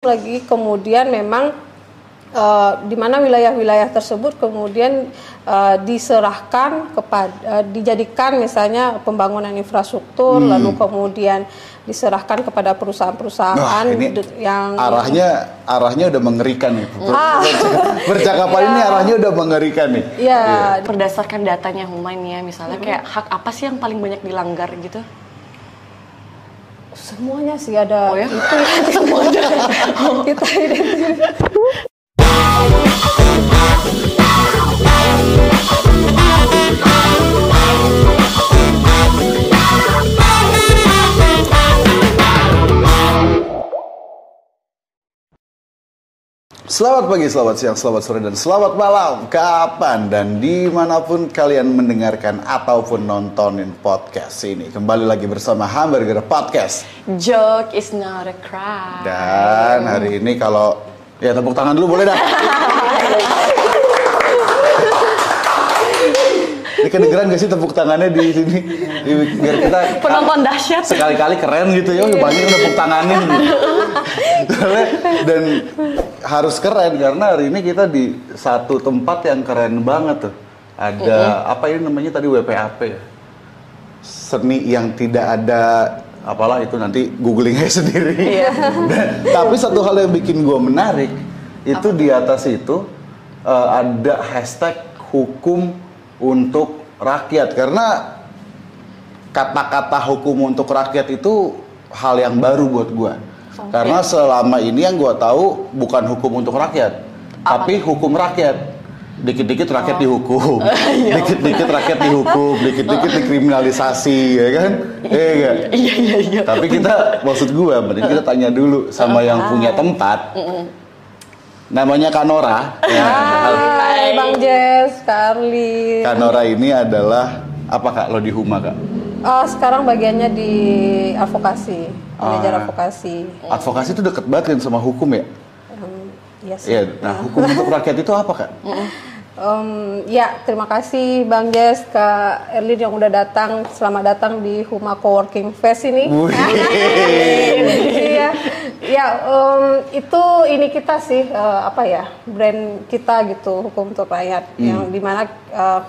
Lagi kemudian memang di mana wilayah-wilayah tersebut kemudian diserahkan kepada dijadikan misalnya pembangunan infrastruktur lalu kemudian diserahkan kepada perusahaan-perusahaan yang arahnya udah mengerikan nih. Percakapan ini arahnya udah mengerikan nih. Iya, berdasarkan datanya Huma ya, misalnya kayak hak apa sih yang paling banyak dilanggar gitu? Semuanya sih ada. Oh ya? Itu semuanya. Kita identifikasi. Selamat pagi, selamat siang, selamat sore, dan selamat malam. Kapan dan dimanapun kalian mendengarkan ataupun nontonin podcast ini. Kembali lagi bersama Hamburger Podcast. Joke is not a crime. Dan hari ini kalau... Ya, tepuk tangan dulu boleh dah. Ini kedengeran gak sih tepuk tangannya di sini? Biar kita... Penonton dahsyat. Sekali-kali keren gitu ya, banyak tepuk tangannya. Dan... harus keren karena hari ini kita di satu tempat yang keren banget tuh. Ada apa ini namanya tadi, WPAP ya? Seni yang tidak ada apalah itu, nanti googling aja sendiri. Iya. Tapi satu hal yang bikin gue menarik itu di atas itu ada hashtag hukum untuk rakyat, karena kata-kata hukum untuk rakyat itu hal yang baru buat gue. Karena selama ini yang gue tahu bukan hukum untuk rakyat, tapi hukum rakyat. Dikit-dikit rakyat dihukum, dikit-dikit rakyat dihukum, dikit-dikit dikriminalisasi, ya kan? Iya. Tapi kita, maksud gue, mending kita tanya dulu sama yang punya tempat. Namanya Kak Nora. Hai Bang Jess, Karli. Kak Nora ini adalah apa Kak? Lo di Huma Kak? Sekarang bagiannya di advokasi, manajer advokasi. Advokasi itu deket banget kan sama hukum ya? Iya sih. Ya, nah, hukum untuk rakyat itu apa Kak? Ya, terima kasih Bang Jess, Kak Erlin yang udah datang. Selamat datang di Huma Coworking Fest ini. Iya, ya itu ini kita sih apa ya, brand kita gitu, hukum untuk rakyat, yang dimana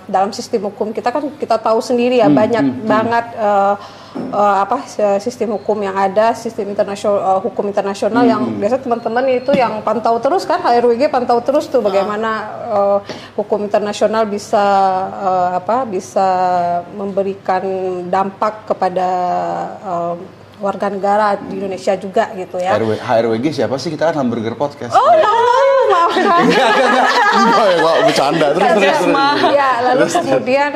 dalam sistem hukum kita kan kita tahu sendiri ya, banyak banget apa sistem hukum yang ada, sistem internasional, hukum internasional yang biasa teman-teman itu yang pantau terus kan, HRWG pantau terus tuh bagaimana hukum internasional bisa apa, bisa memberikan dampak kepada warga negara di Indonesia juga gitu ya. HRWG siapa sih? Kita kan Hamburger Podcast. Oh ya, maafkan. Enggak, bercanda terus. Ya, lalu kemudian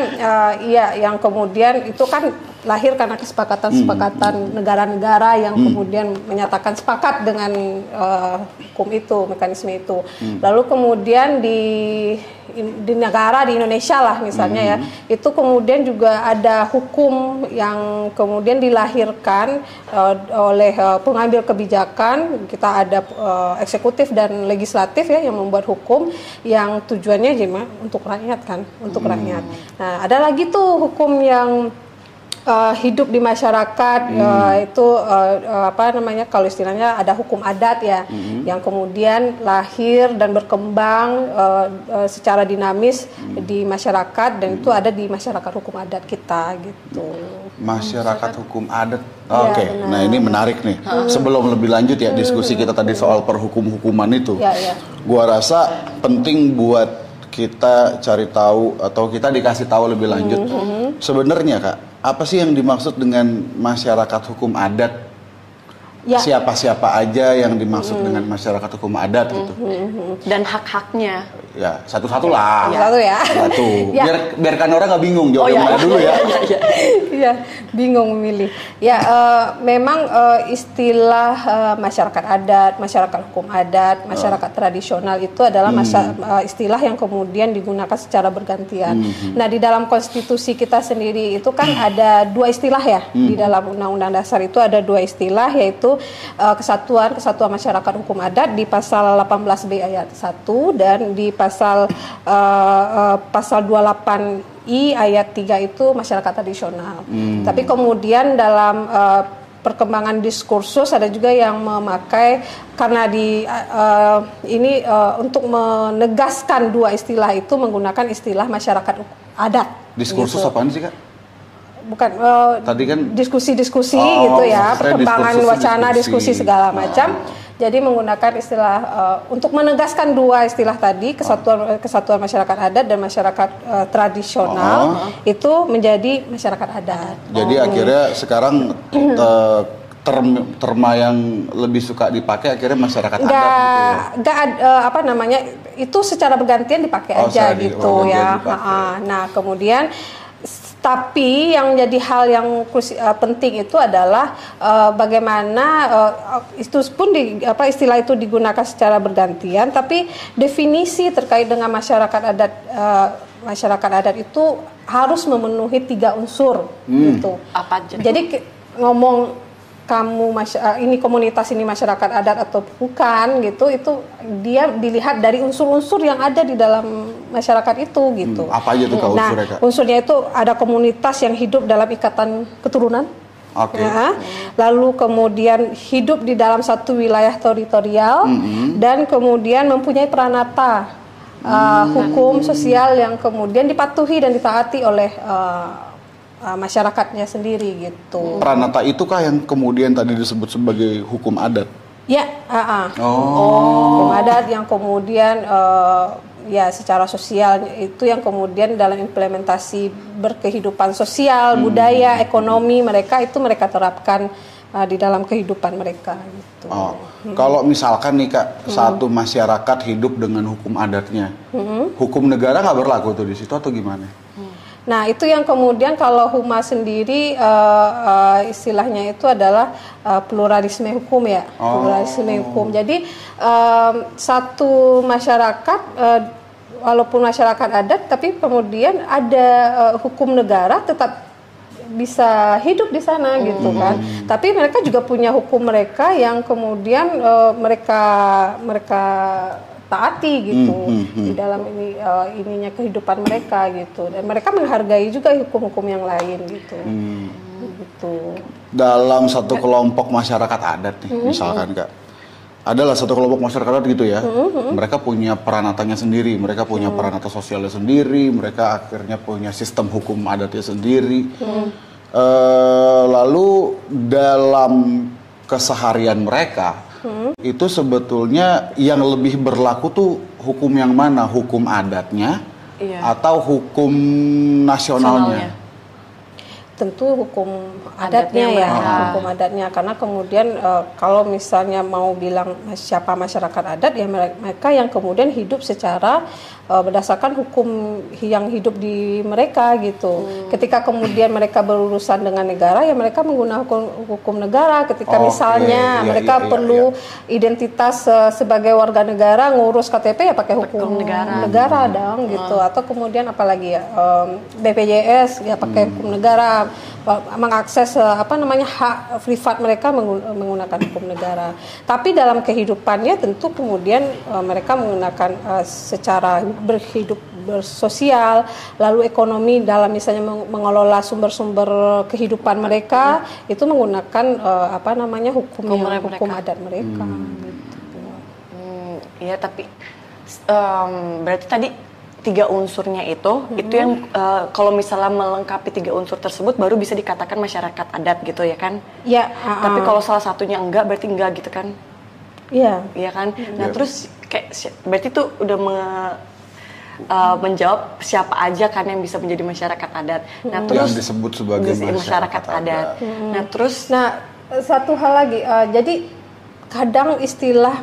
iya, yang kemudian itu kan lahir karena kesepakatan-kesepakatan negara-negara yang kemudian menyatakan sepakat dengan hukum itu, mekanisme itu. Lalu kemudian di negara, di Indonesia lah misalnya ya, itu kemudian juga ada hukum yang kemudian dilahirkan oleh pengambil kebijakan. Kita ada eksekutif dan legislatif ya, yang membuat hukum yang tujuannya cuma untuk rakyat kan, untuk rakyat. Nah, ada lagi tuh hukum yang hidup di masyarakat, itu apa namanya, kalau istilahnya ada hukum adat ya, yang kemudian lahir dan berkembang secara dinamis di masyarakat, dan itu ada di masyarakat hukum adat kita gitu. Masyarakat hukum adat, oke. Nah ini menarik nih. Sebelum lebih lanjut ya diskusi kita tadi soal perhukum-hukuman itu, gua rasa penting buat kita cari tahu atau kita dikasih tahu lebih lanjut. Sebenarnya Kak, apa sih yang dimaksud dengan masyarakat hukum adat? Ya. Siapa-siapa aja yang dimaksud dengan masyarakat hukum adat gitu. Dan hak-haknya. Ya, satu-satu lah. Satu ya. Satu. Biar kan orang nggak bingung jawab yang mana dulu ya. Iya, bingung memilih. Ya, memang istilah masyarakat adat, masyarakat hukum adat, masyarakat tradisional itu adalah istilah yang kemudian digunakan secara bergantian. Nah, di dalam konstitusi kita sendiri itu kan ada dua istilah ya. Di dalam Undang-Undang Dasar itu ada dua istilah, yaitu kesatuan masyarakat hukum adat di pasal 18B ayat 1 dan di pasal pasal 28I ayat 3 itu masyarakat tradisional. Tapi kemudian dalam perkembangan diskursus, ada juga yang memakai karena untuk menegaskan dua istilah itu menggunakan istilah masyarakat adat. Diskursus gitu. Apaan sih, Kak? Bukan tadi kan diskusi-diskusi gitu ya, perkembangan wacana, diskusi segala macam. Jadi menggunakan istilah untuk menegaskan dua istilah tadi, kesatuan masyarakat adat dan masyarakat tradisional, itu menjadi masyarakat adat. Jadi akhirnya sekarang terma yang lebih suka dipakai akhirnya masyarakat adat gitu ya. Itu secara bergantian dipakai aja gitu ya. Nah, kemudian tapi yang menjadi hal yang penting itu adalah bagaimana itu pun istilah itu digunakan secara bergantian, tapi definisi terkait dengan masyarakat adat itu harus memenuhi 3 unsur gitu. Apa aja? Jadi ngomong kamu ini komunitas ini masyarakat adat atau bukan gitu, itu dia dilihat dari unsur-unsur yang ada di dalam masyarakat itu gitu. Apa aja tuh, Kak, unsurnya, Kak? Unsurnya itu ada komunitas yang hidup dalam ikatan keturunan. Oke. Nah, lalu kemudian hidup di dalam satu wilayah teritorial dan kemudian mempunyai peranata hukum sosial yang kemudian dipatuhi dan ditaati oleh masyarakatnya sendiri gitu. Pranata itukah yang kemudian tadi disebut sebagai hukum adat? Ya, hukum adat yang kemudian secara sosial itu yang kemudian dalam implementasi berkehidupan sosial, budaya, ekonomi mereka terapkan di dalam kehidupan mereka gitu. Kalau misalkan nih, Kak, satu masyarakat hidup dengan hukum adatnya, hukum negara nggak berlaku tuh di situ atau gimana? Nah, itu yang kemudian kalau Huma sendiri istilahnya itu adalah pluralisme hukum ya. Pluralisme hukum. Jadi satu masyarakat walaupun masyarakat adat tapi kemudian ada hukum negara tetap bisa hidup di sana gitu kan. Tapi mereka juga punya hukum mereka yang kemudian mereka taati gitu di dalam ininya kehidupan mereka gitu, dan mereka menghargai juga hukum-hukum yang lain gitu. Gitu. Dalam satu kelompok masyarakat adat nih, misalkan, Kak, adalah satu kelompok masyarakat adat gitu ya. Mereka punya peranatanya sendiri, mereka punya peranata sosialnya sendiri, mereka akhirnya punya sistem hukum adatnya sendiri. Lalu dalam keseharian mereka itu sebetulnya yang lebih berlaku tuh hukum yang mana? Hukum adatnya atau hukum nasionalnya? Tentu hukum adatnya ya, hukum adatnya, karena kemudian kalau misalnya mau bilang siapa masyarakat adat, ya mereka yang kemudian hidup secara berdasarkan hukum yang hidup di mereka gitu. Ketika kemudian mereka berurusan dengan negara, ya mereka menggunakan hukum negara. Ketika misalnya mereka perlu identitas sebagai warga negara, ngurus KTP ya pakai hukum negara dong gitu. Atau kemudian apalagi ya BPJS ya pakai hukum negara. Mengakses hak privat mereka menggunakan hukum negara. Tapi dalam kehidupannya tentu kemudian mereka menggunakan secara berhidup bersosial, lalu ekonomi dalam misalnya mengelola sumber-sumber kehidupan mereka itu menggunakan hukum adat mereka. Gitu. Ya, tapi berarti tadi 3 unsurnya itu yang kalau misalnya melengkapi 3 unsur tersebut baru bisa dikatakan masyarakat adat gitu ya kan? Iya. Tapi kalau salah satunya enggak berarti enggak gitu kan? Iya. Iya kan? Nah, terus kayak berarti itu udah menjawab siapa aja kan yang bisa menjadi masyarakat adat. Nah, terus yang disebut sebagai masyarakat adat. Nah, terus satu hal lagi, jadi kadang istilah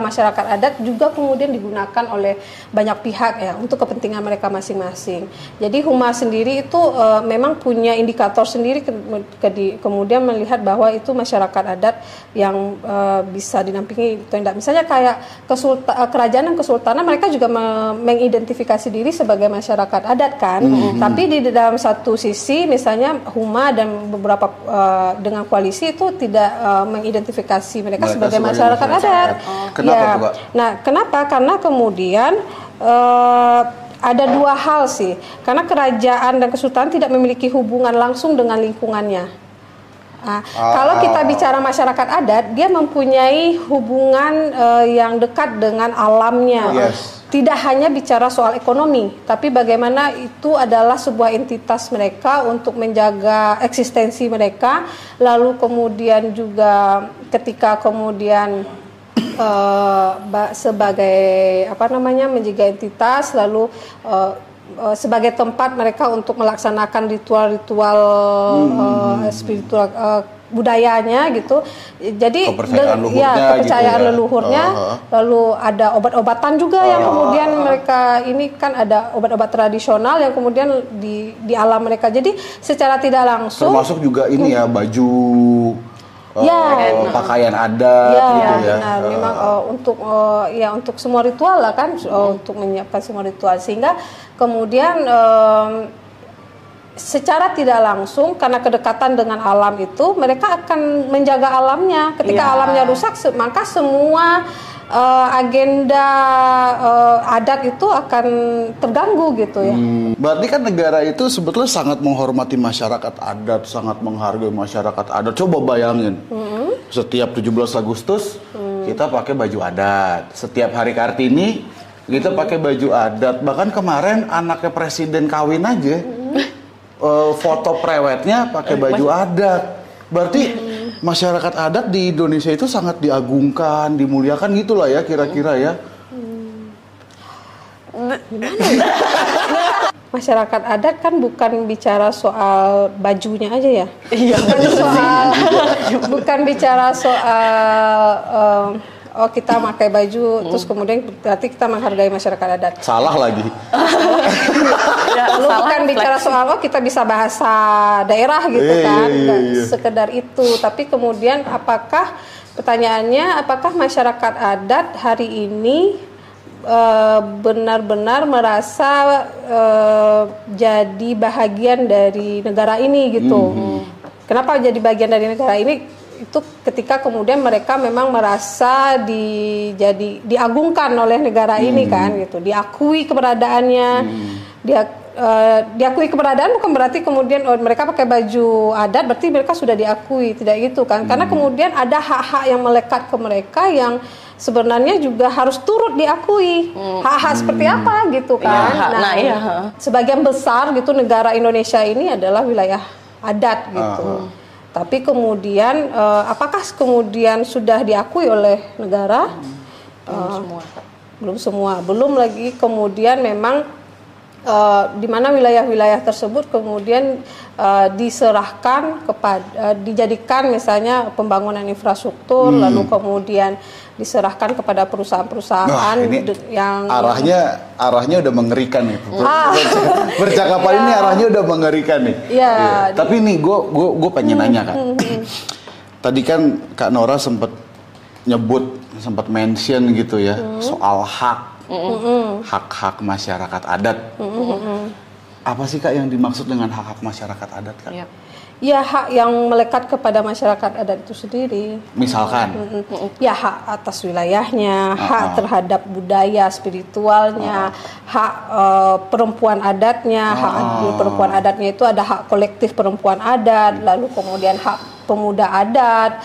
masyarakat adat juga kemudian digunakan oleh banyak pihak ya untuk kepentingan mereka masing-masing. Jadi Huma sendiri itu memang punya indikator sendiri kemudian melihat bahwa itu masyarakat adat yang bisa dinampingi atau tidak. Misalnya kayak kerajaan dan kesultanan mereka juga mengidentifikasi diri sebagai masyarakat adat kan. Tapi di dalam satu sisi misalnya Huma dan beberapa dengan koalisi itu tidak mengidentifikasi mereka sebagai masyarakat adat. Kenapa tuh, Pak? Nah, kenapa? Karena kemudian ada 2 hal sih. Karena kerajaan dan kesultanan tidak memiliki hubungan langsung dengan lingkungannya. Nah, kalau kita bicara masyarakat adat, dia mempunyai hubungan yang dekat dengan alamnya. Yes. Tidak hanya bicara soal ekonomi, tapi bagaimana itu adalah sebuah entitas mereka untuk menjaga eksistensi mereka. Lalu kemudian juga ketika kemudian sebagai apa namanya menjaga entitas, lalu sebagai tempat mereka untuk melaksanakan ritual-ritual spiritual budayanya gitu. Jadi kepercayaan gitu leluhurnya. Lalu ada obat-obatan juga yang kemudian mereka ini kan ada obat-obat tradisional yang kemudian di alam mereka. Jadi secara tidak langsung termasuk juga ini ya baju pakaian adat gitu ya. Benar. Memang untuk semua ritual lah kan, untuk menyiapkan semua ritual sehingga kemudian secara tidak langsung karena kedekatan dengan alam itu mereka akan menjaga alamnya. Ketika alamnya rusak maka semua agenda adat itu akan terganggu gitu ya. Berarti kan negara itu sebetulnya sangat menghormati masyarakat adat, sangat menghargai masyarakat adat. Coba bayangin, setiap 17 Agustus kita pakai baju adat, setiap hari Kartini kita pakai baju adat. Bahkan kemarin anaknya presiden kawin aja, foto prewednya pakai baju adat. Berarti masyarakat adat di Indonesia itu sangat diagungkan, dimuliakan gitulah ya kira-kira ya. Masyarakat adat kan bukan bicara soal bajunya aja ya. Iya. Bukan bicara soal kita pakai baju terus kemudian berarti kita menghargai masyarakat adat. Salah lagi. Lalu bukan bicara soal kita bisa bahasa daerah gitu kan, sekedar itu. Tapi kemudian apakah pertanyaannya apakah masyarakat adat hari ini benar-benar merasa jadi bahagian dari negara ini gitu? Kenapa jadi bagian dari negara ini? Itu ketika kemudian mereka memang merasa diagungkan oleh negara ini kan gitu, diakui keberadaannya, diakui keberadaan bukan berarti kemudian mereka pakai baju adat berarti mereka sudah diakui, tidak gitu kan, karena kemudian ada hak-hak yang melekat ke mereka yang sebenarnya juga harus turut diakui. Hak-hak seperti apa gitu kan. Sebagian besar gitu negara Indonesia ini adalah wilayah adat gitu. Tapi kemudian, apakah kemudian sudah diakui oleh negara? Belum semua. Belum lagi kemudian memang di mana wilayah-wilayah tersebut kemudian diserahkan kepada, dijadikan misalnya pembangunan infrastruktur, lalu kemudian diserahkan kepada perusahaan-perusahaan yang arahnya udah mengerikan nih. Percakapan ini arahnya udah mengerikan nih. Tapi nih gue pengen nanya Kak. Tadi kan Kak Nora sempat mention gitu ya, soal hak-hak masyarakat adat. Apa sih Kak yang dimaksud dengan hak-hak masyarakat adat Kak? Ya, hak yang melekat kepada masyarakat adat itu sendiri. Misalkan? Ya, hak atas wilayahnya, hak terhadap budaya spiritualnya, hak perempuan adatnya, hak perempuan adatnya itu ada hak kolektif perempuan adat, lalu kemudian hak pemuda adat,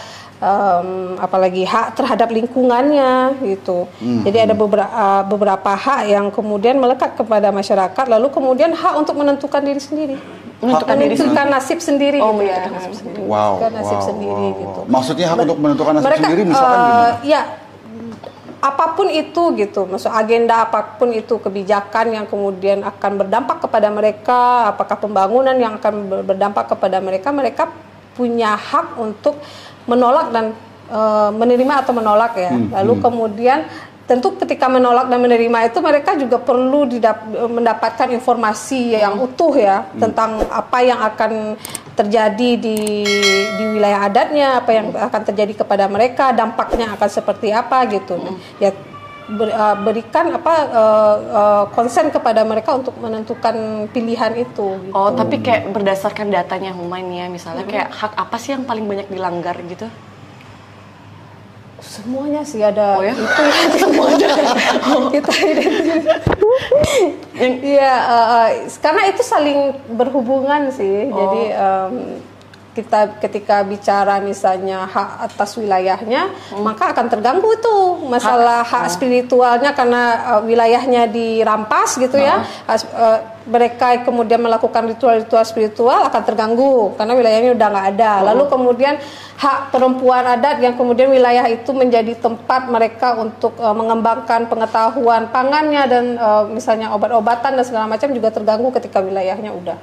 apalagi hak terhadap lingkungannya gitu. Jadi ada beberapa hak yang kemudian melekat kepada masyarakat, lalu kemudian hak untuk menentukan diri sendiri. Menentukan nasib sendiri gitu ya. Menentukan nasib sendiri gitu. Maksudnya hak untuk menentukan nasib sendiri misalkan gimana? Ya, apapun itu gitu. Maksud agenda apapun itu, kebijakan yang kemudian akan berdampak kepada mereka, apakah pembangunan yang akan berdampak kepada mereka, mereka punya hak untuk menolak dan menerima atau menolak ya. Lalu kemudian tentu ketika menolak dan menerima itu mereka juga perlu mendapatkan informasi yang utuh ya, tentang apa yang akan terjadi di wilayah adatnya, apa yang akan terjadi kepada mereka, dampaknya akan seperti apa gitu. Ya berikan konsen kepada mereka untuk menentukan pilihan itu gitu. Tapi kayak berdasarkan datanya Huma ya, misalnya kayak hak apa sih yang paling banyak dilanggar gitu? Semuanya sih ada. Itu semuanya kita identifikasi. Iya, karena itu saling berhubungan sih. Jadi kita ketika bicara misalnya hak atas wilayahnya, maka akan terganggu tuh masalah hak spiritualnya karena wilayahnya dirampas gitu ya. Mereka kemudian melakukan ritual-ritual spiritual akan terganggu karena wilayahnya udah nggak ada. Lalu kemudian hak perempuan adat yang kemudian wilayah itu menjadi tempat mereka untuk mengembangkan pengetahuan pangannya dan misalnya obat-obatan dan segala macam juga terganggu ketika wilayahnya udah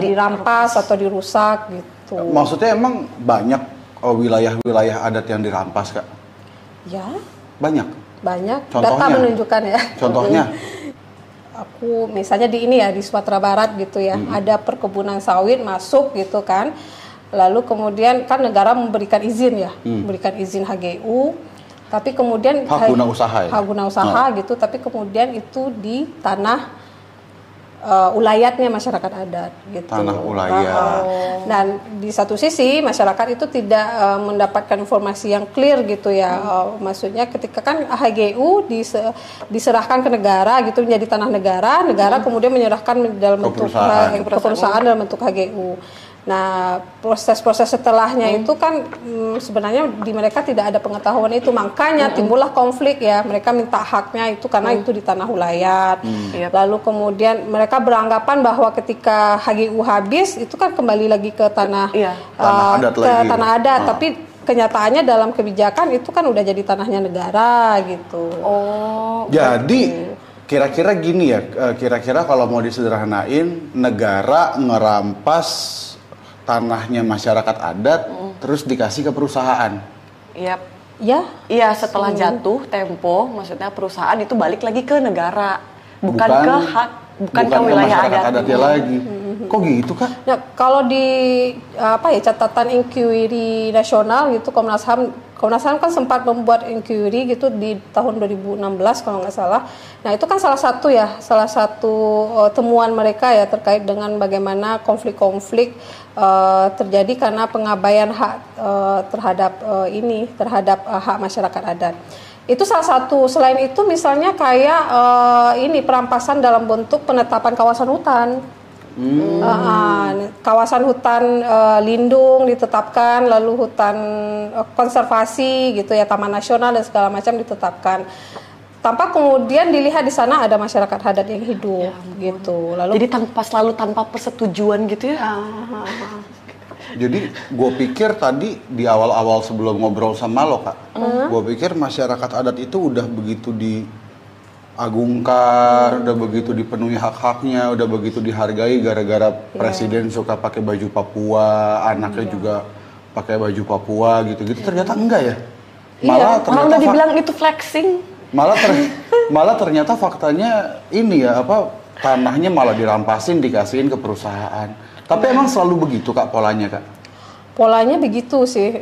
dirampas atau dirusak gitu. Maksudnya emang banyak wilayah-wilayah adat yang dirampas, Kak? Ya. Banyak. Contohnya, data menunjukkan ya. Contohnya? Aku misalnya di ini ya, di Sumatera Barat gitu ya, ada perkebunan sawit masuk gitu kan, lalu kemudian kan negara memberikan izin ya, memberikan izin HGU, tapi kemudian hak guna usaha gitu, tapi kemudian itu di tanah ulayatnya masyarakat adat gitu, tanah ulayat. Dan di satu sisi masyarakat itu tidak mendapatkan informasi yang clear gitu ya, maksudnya ketika kan HGU diserahkan ke negara gitu, menjadi tanah negara kemudian menyerahkan dalam bentuk ke perusahaan dalam bentuk HGU. Nah, proses-proses setelahnya itu kan sebenarnya di mereka tidak ada pengetahuan itu, makanya timbullah konflik ya. Mereka minta haknya itu karena itu di tanah ulayat. Lalu kemudian mereka beranggapan bahwa ketika HGU habis itu kan kembali lagi ke tanah tanah adat, tapi kenyataannya dalam kebijakan itu kan udah jadi tanahnya negara gitu. Jadi kira-kira gini ya, kira-kira kalau mau disederhanain, negara ngerampas tanahnya masyarakat adat, terus dikasih ke perusahaan. Iya, setelah jatuh tempo, maksudnya perusahaan itu balik lagi ke negara, bukan ke wilayah adatnya lagi. Kok gitu, Kak? Ya, kalau di catatan inquiry nasional gitu, Komnas Ham kan sempat membuat inquiry gitu di tahun 2016 kalau nggak salah. Nah, itu kan salah satu temuan mereka ya, terkait dengan bagaimana konflik-konflik terjadi karena pengabaian hak terhadap hak masyarakat adat. Itu salah satu. Selain itu misalnya kayak perampasan dalam bentuk penetapan kawasan hutan. Kawasan hutan lindung ditetapkan, lalu hutan konservasi gitu ya, taman nasional dan segala macam ditetapkan, tanpa kemudian dilihat di sana ada masyarakat adat yang hidup gitu. Lalu jadi tanpa persetujuan gitu ya. Jadi gue pikir tadi di awal-awal sebelum ngobrol sama lo, Kak, gue pikir masyarakat adat itu udah begitu diagungkan, udah begitu dipenuhi hak-haknya, udah begitu dihargai gara-gara presiden suka pakai baju Papua, anaknya juga pakai baju Papua gitu-gitu. Ternyata enggak ya? Malah ternyata udah dibilang itu flexing. Malah ternyata faktanya ini ya, tanahnya malah dirampasin, dikasihin ke perusahaan. Tapi emang selalu begitu, Kak, polanya, Kak? Polanya begitu sih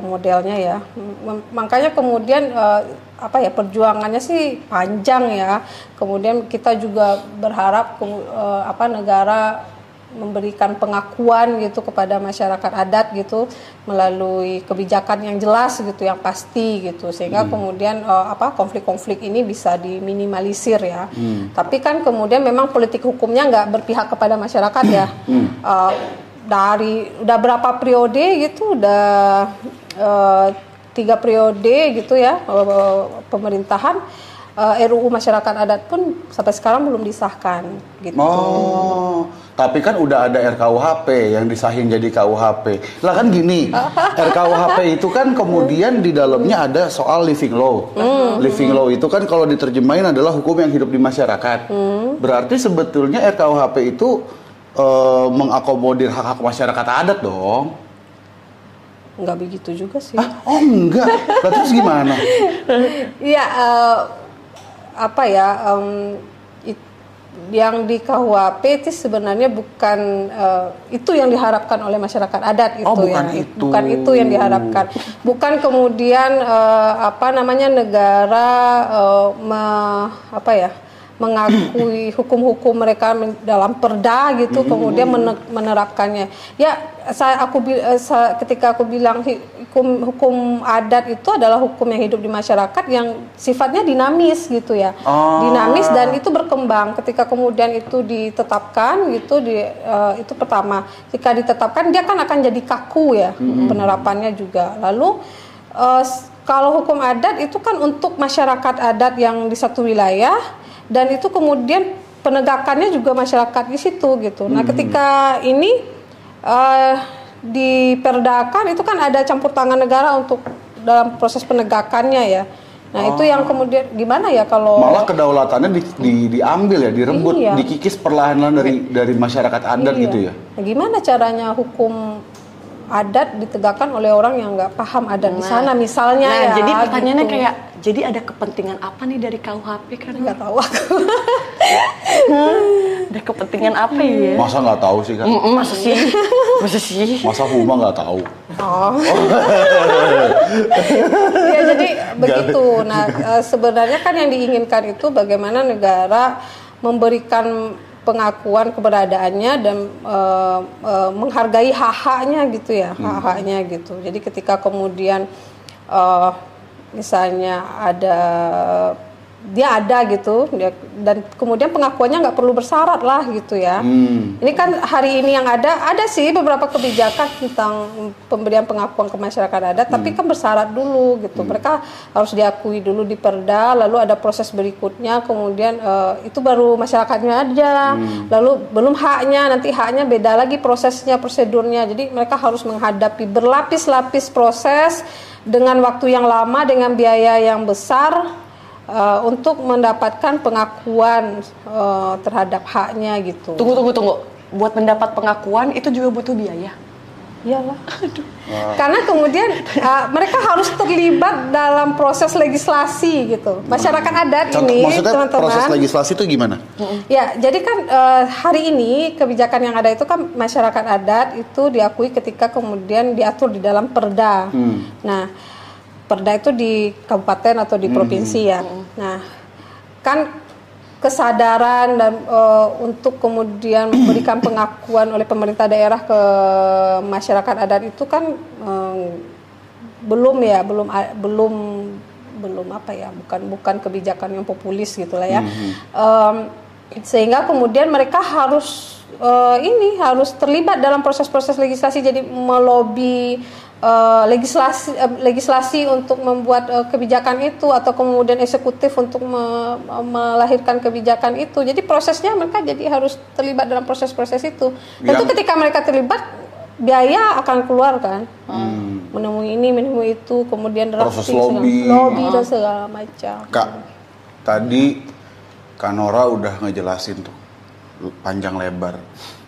modelnya ya. Makanya kemudian perjuangannya sih panjang ya. Kemudian kita juga berharap negara memberikan pengakuan gitu kepada masyarakat adat gitu melalui kebijakan yang jelas gitu, yang pasti gitu, sehingga kemudian konflik-konflik ini bisa diminimalisir ya. Tapi kan kemudian memang politik hukumnya nggak berpihak kepada masyarakat ya. Dari udah berapa periode gitu, udah 3 periode gitu ya pemerintahan, RUU masyarakat adat pun sampai sekarang belum disahkan gitu. Tapi kan udah ada RKUHP yang disahin jadi KUHP. Lah kan gini, RKUHP itu kan kemudian di dalamnya ada soal living law. Living law itu kan kalau diterjemahin adalah hukum yang hidup di masyarakat. Berarti sebetulnya RKUHP itu mengakomodir hak-hak masyarakat adat dong. Enggak begitu juga sih. Enggak. Terus gimana? Iya, yang di KUHP itu sebenarnya bukan itu yang diharapkan oleh masyarakat adat itu. Bukan itu yang diharapkan. Bukan kemudian negara mengakui hukum-hukum mereka dalam perda gitu, kemudian menerapkannya. Ya, ketika aku bilang hukum adat itu adalah hukum yang hidup di masyarakat yang sifatnya dinamis gitu ya. Dinamis dan itu berkembang. Ketika kemudian itu ditetapkan gitu, itu pertama. Ketika ditetapkan dia kan akan jadi kaku ya penerapannya juga. Lalu kalau hukum adat itu kan untuk masyarakat adat yang di satu wilayah, dan itu kemudian penegakannya juga masyarakat di situ gitu. Nah, ketika ini diperdakan itu kan ada campur tangan negara untuk dalam proses penegakannya ya. Nah, itu yang kemudian gimana ya kalau malah kedaulatannya diambil ya, direbut, iya, dikikis perlahan-lahan dari masyarakat adat, iya, gitu ya. Nah, gimana caranya hukum adat ditegakkan oleh orang yang nggak paham adat di sana misalnya? Nah, ya, jadi pertanyaannya gitu, kayak jadi ada kepentingan apa nih dari KUHP kan? Nggak tahu aku. Ada kepentingan apa ya? Masa nggak tahu sih kan? Masa sih? Masa sih? Masa Huma nggak tahu? Ya jadi begitu. Nah, sebenarnya kan yang diinginkan itu bagaimana negara memberikan pengakuan keberadaannya dan menghargai hak-haknya gitu ya, hak-haknya gitu. Jadi ketika kemudian misalnya ada gitu, dan kemudian pengakuannya nggak perlu bersyarat lah gitu ya. Ini kan hari ini yang ada sih beberapa kebijakan tentang pemberian pengakuan ke masyarakat adat, tapi kan bersyarat dulu gitu. Mereka harus diakui dulu di perda, lalu ada proses berikutnya, kemudian itu baru masyarakatnya aja, lalu belum haknya, nanti haknya beda lagi prosesnya, prosedurnya. Jadi mereka harus menghadapi berlapis-lapis proses dengan waktu yang lama, dengan biaya yang besar untuk mendapatkan pengakuan terhadap haknya gitu. Tunggu. Buat mendapat pengakuan itu juga butuh biaya. Iyalah. Karena kemudian mereka harus terlibat dalam proses legislasi gitu. Masyarakat adat ini, teman-teman. Proses legislasi itu gimana? Ya, jadi kan hari ini kebijakan yang ada itu kan masyarakat adat itu diakui ketika kemudian diatur di dalam perda. Nah, perda itu di kabupaten atau di provinsi ya. Nah, kan kesadaran dan untuk kemudian memberikan pengakuan oleh pemerintah daerah ke masyarakat adat itu kan belum kebijakan yang populis gitulah ya. Sehingga kemudian mereka harus harus terlibat dalam proses-proses legislasi, jadi melobi legislasi untuk membuat kebijakan itu, atau kemudian eksekutif untuk melahirkan kebijakan itu. Jadi prosesnya mereka jadi harus terlibat dalam proses-proses itu. Tentu ketika mereka terlibat, biaya akan keluar kan, menemui ini, menemui itu, kemudian proses lobby dan segala macam. Kak, tadi Kak Nora udah ngejelasin tuh panjang lebar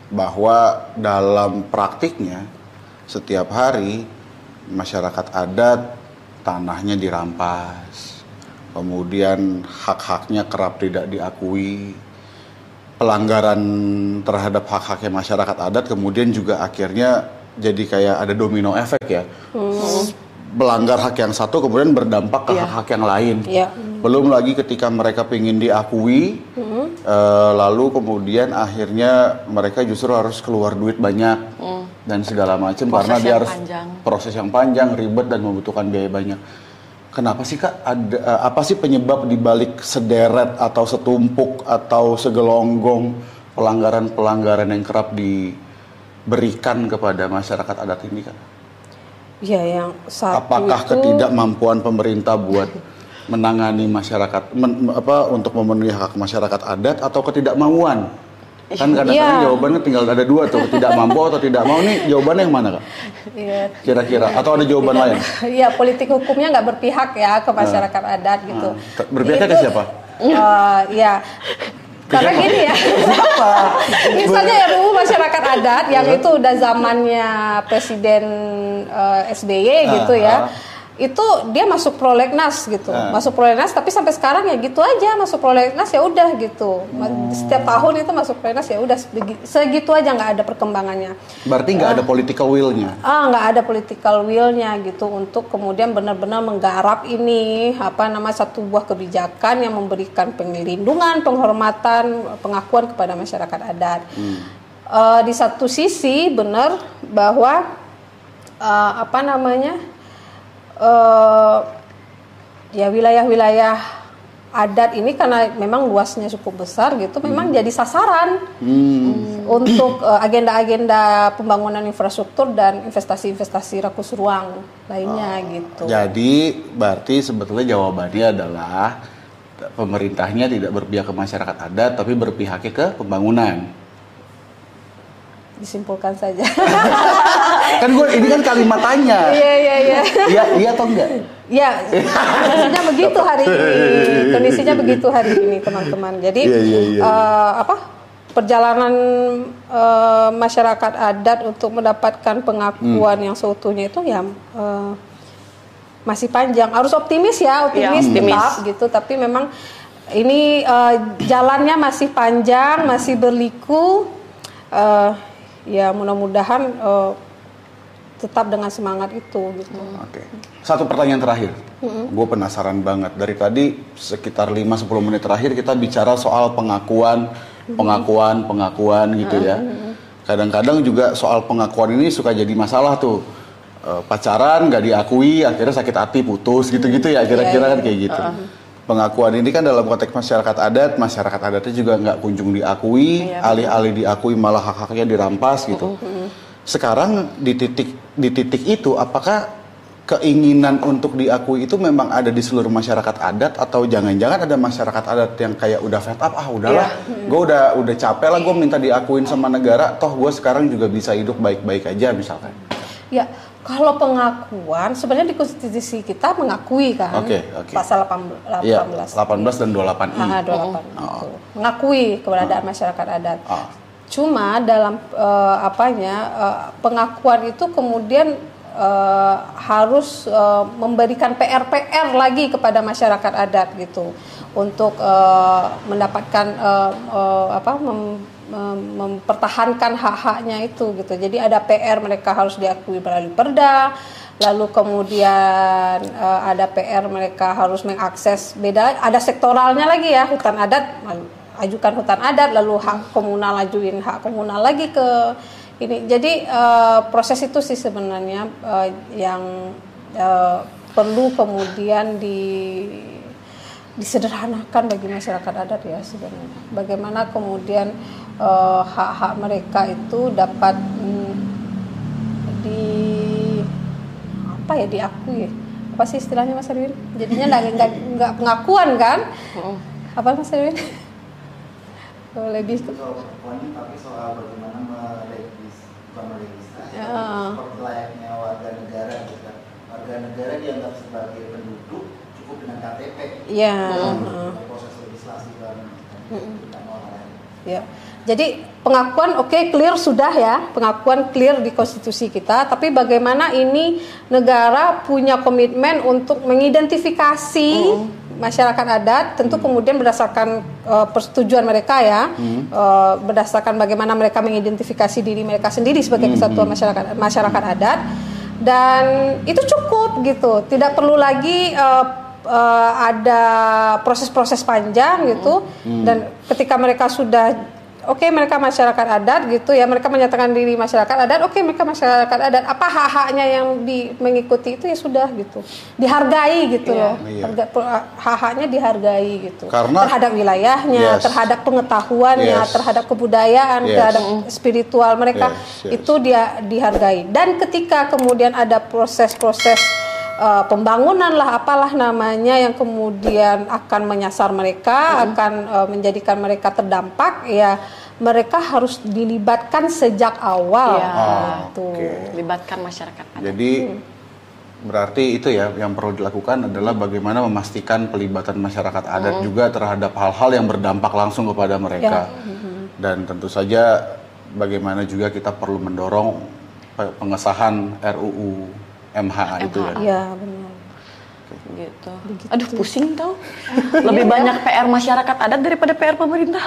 bahwa dalam praktiknya setiap hari masyarakat adat tanahnya dirampas, kemudian hak-haknya kerap tidak diakui, pelanggaran terhadap hak-haknya masyarakat adat kemudian juga akhirnya jadi kayak ada domino efek ya, melanggar hak yang satu kemudian berdampak ke hak-hak yang lain. Belum lagi ketika mereka ingin diakui, lalu kemudian akhirnya mereka justru harus keluar duit banyak dan segala macam, karena dia harus proses yang panjang, ribet, dan membutuhkan biaya banyak. Kenapa sih Kak, ada apa sih penyebab dibalik sederet atau setumpuk atau segelonggong pelanggaran-pelanggaran yang kerap diberikan kepada masyarakat adat ini Kak? Ya, yang satu, apakah itu ketidakmampuan pemerintah buat menangani masyarakat untuk memenuhi hak masyarakat adat, atau ketidakmauan? Kan kadang-kadang jawabannya tinggal ada dua tuh, tidak mampu atau tidak mau. Nih jawabannya yang mana Kak? Kira-kira, atau ada jawaban lain? Iya, politik hukumnya nggak berpihak ya ke masyarakat adat gitu. Berpihaknya ke siapa? Karena gini ya, misalnya RUU masyarakat adat yang itu udah zamannya Presiden SBY gitu ya. itu dia masuk prolegnas gitu, masuk prolegnas, tapi sampai sekarang ya gitu aja, masuk prolegnas ya udah gitu. Setiap tahun itu masuk prolegnas ya udah segitu aja, nggak ada perkembangannya. Berarti nggak ada political will-nya? Nggak ada political will-nya gitu untuk kemudian benar-benar menggarap ini apa nama satu buah kebijakan yang memberikan perlindungan, penghormatan, pengakuan kepada masyarakat adat. Di satu sisi benar bahwa apa namanya? Ya wilayah-wilayah adat ini karena memang luasnya cukup besar gitu, memang jadi sasaran untuk agenda-agenda pembangunan infrastruktur dan investasi-investasi rakus ruang lainnya gitu. Jadi berarti sebetulnya jawabannya adalah pemerintahnya tidak berpihak ke masyarakat adat, tapi berpihaknya ke pembangunan. Disimpulkan saja. Kan gue ini kan kalimat tanya. Iya atau enggak? Iya. Kondisinya begitu hari ini. Kondisinya begitu hari ini, teman-teman. Jadi perjalanan masyarakat adat untuk mendapatkan pengakuan yang seutuhnya itu ya masih panjang. Harus optimis ya, optimis. Tetap gitu, tapi memang ini jalannya masih panjang, masih berliku. Ya mudah-mudahan tetap dengan semangat itu gitu. Oke. Satu pertanyaan terakhir. Gue penasaran banget. Dari tadi sekitar 5-10 menit terakhir kita bicara soal pengakuan gitu ya. Kadang-kadang juga soal pengakuan ini suka jadi masalah tuh. Pacaran gak diakui, akhirnya sakit hati, putus gitu-gitu ya. Kira-kira kan kayak gitu. Pengakuan ini kan dalam konteks masyarakat adatnya juga nggak kunjung diakui, alih-alih diakui malah hak-haknya dirampas gitu. Sekarang di titik itu, apakah keinginan untuk diakui itu memang ada di seluruh masyarakat adat, atau jangan-jangan ada masyarakat adat yang kayak udah fed up, udahlah, gue udah capek lah, gue minta diakuin sama negara, toh gue sekarang juga bisa hidup baik-baik aja misalkan. Ya. Kalau pengakuan sebenarnya di konstitusi kita mengakui kan, pasal 18 ya, 18 dan 28i. Nah, 28 itu. Mengakui keberadaan masyarakat adat. Cuma dalam pengakuan itu kemudian harus memberikan PR lagi kepada masyarakat adat gitu untuk mendapatkan mempertahankan hak-haknya itu gitu. Jadi ada PR, mereka harus diakui melalui perda, lalu kemudian ada PR mereka harus mengakses, beda ada sektoralnya lagi ya, hutan adat ajukan hutan adat, lalu hak komunal ajuin hak komunal lagi ke ini. Jadi proses itu sih sebenarnya yang perlu kemudian disederhanakan bagi masyarakat adat ya sebenarnya. Bagaimana kemudian hak-hak mereka itu dapat diakui. Apa sih istilahnya Mas Erwin? Jadinya nggak pengakuan kan? Apa Mas Erwin? Lebih soal pengakuan, tapi soal bagaimana seperti layaknya warga negara gitu kan. Warga negara dianggap sebagai penduduk cukup dengan KTP. Iya. Proses legislasi dan ya. Jadi pengakuan clear sudah ya, pengakuan clear di konstitusi kita, tapi bagaimana ini negara punya komitmen untuk mengidentifikasi masyarakat adat, tentu kemudian berdasarkan persetujuan mereka ya, berdasarkan bagaimana mereka mengidentifikasi diri mereka sendiri sebagai kesatuan masyarakat adat, dan itu cukup gitu, tidak perlu lagi ada proses-proses panjang gitu. Dan ketika mereka sudah mereka masyarakat adat gitu ya, mereka menyatakan diri masyarakat adat, mereka masyarakat adat, apa hak-haknya yang mengikuti itu ya sudah gitu, dihargai gitu loh. Hak-haknya dihargai gitu, karena terhadap wilayahnya, terhadap pengetahuannya, terhadap kebudayaan, terhadap spiritual mereka, itu dia dihargai. Dan ketika kemudian ada proses-proses pembangunan lah, apalah namanya, yang kemudian akan menyasar mereka, akan menjadikan mereka terdampak, ya mereka harus dilibatkan sejak awal. Libatkan masyarakat adat. Jadi berarti itu ya yang perlu dilakukan adalah bagaimana memastikan pelibatan masyarakat adat juga terhadap hal-hal yang berdampak langsung kepada mereka. Dan tentu saja bagaimana juga kita perlu mendorong pengesahan RUU MHA itu ya. Iya, benar. gitu. Begitu. Aduh pusing tau. Lebih banyak PR masyarakat adat daripada PR pemerintah.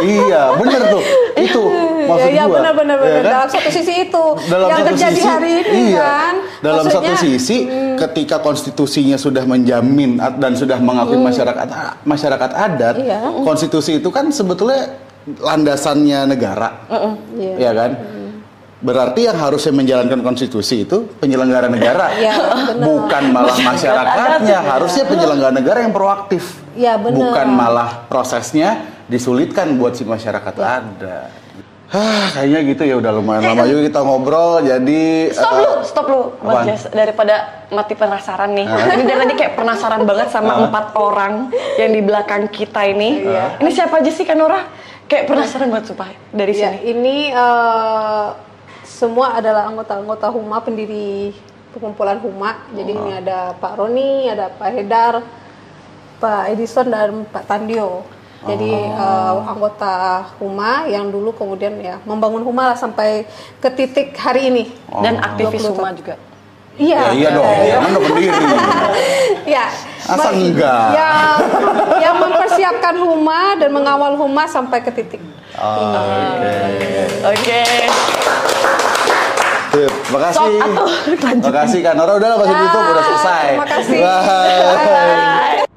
Iya bener tuh. Itu maksud ya, gua. Iya bener-bener. Kan? Dalam satu sisi itu dalam yang terjadi sisi, hari ini iya. Kan. Dalam maksudnya, satu sisi ketika konstitusinya sudah menjamin dan sudah mengakui masyarakat adat. Iya. Konstitusi itu kan sebetulnya landasannya negara. Iya. Ya kan. Berarti yang harusnya menjalankan konstitusi itu penyelenggara negara, ya, bukan malah masyarakatnya. Harusnya penyelenggara negara yang proaktif, ya, bukan malah prosesnya disulitkan buat si masyarakat ya. Ada. Hah, kayaknya gitu ya udah lumayan lama juga kita ngobrol. Jadi stop lu, Bang Jess, daripada mati penasaran nih. Ini dari tadi kayak penasaran banget sama 4 orang yang di belakang kita ini. Ini siapa aja sih Kak Nora? Kayak penasaran banget supaya dari sini. Ya, ini semua adalah anggota-anggota Huma, pendiri perkumpulan Huma. Jadi ini ada Pak Roni, ada Pak Hedar, Pak Edison dan Pak Tandio. Jadi anggota Huma yang dulu kemudian ya membangun Huma lah sampai ke titik hari ini. Dan aktivis Huma juga. Iya. Ya, iya dong. Kan udah berdiri. Ya. Asal enggak. Ya, yang mempersiapkan Huma dan mengawal Huma sampai ke titik. Oke. Terima kasih. Terima kasih Kak Nora. Udah lah pas itu udah selesai. Terima kasih. Bye.